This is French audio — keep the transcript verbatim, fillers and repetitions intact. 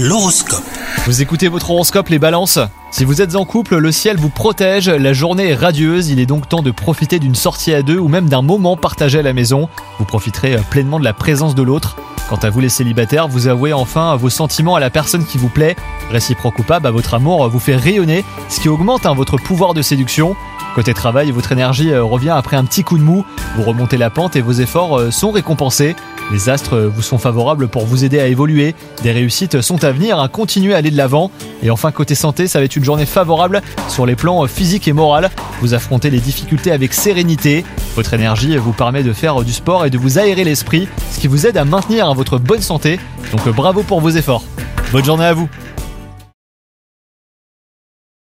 L'horoscope. Vous écoutez votre horoscope, les balances. Si vous êtes en couple, le ciel vous protège, la journée est radieuse, il est donc temps de profiter d'une sortie à deux ou même d'un moment partagé à la maison. Vous profiterez pleinement de la présence de l'autre. Quant à vous les célibataires, vous avouez enfin vos sentiments à la personne qui vous plaît. Réciproque ou pas, bah, votre amour vous fait rayonner, ce qui augmente hein, votre pouvoir de séduction. Côté travail, votre énergie revient après un petit coup de mou. Vous remontez la pente et vos efforts sont récompensés. Les astres vous sont favorables pour vous aider à évoluer. Des réussites sont à venir, hein. Continuez à aller de l'avant. Et enfin, côté santé, ça va être une journée favorable sur les plans physique et moral. Vous affrontez les difficultés avec sérénité. Votre énergie vous permet de faire du sport et de vous aérer l'esprit, ce qui vous aide à maintenir votre bonne santé. Donc bravo pour vos efforts. Bonne journée à vous.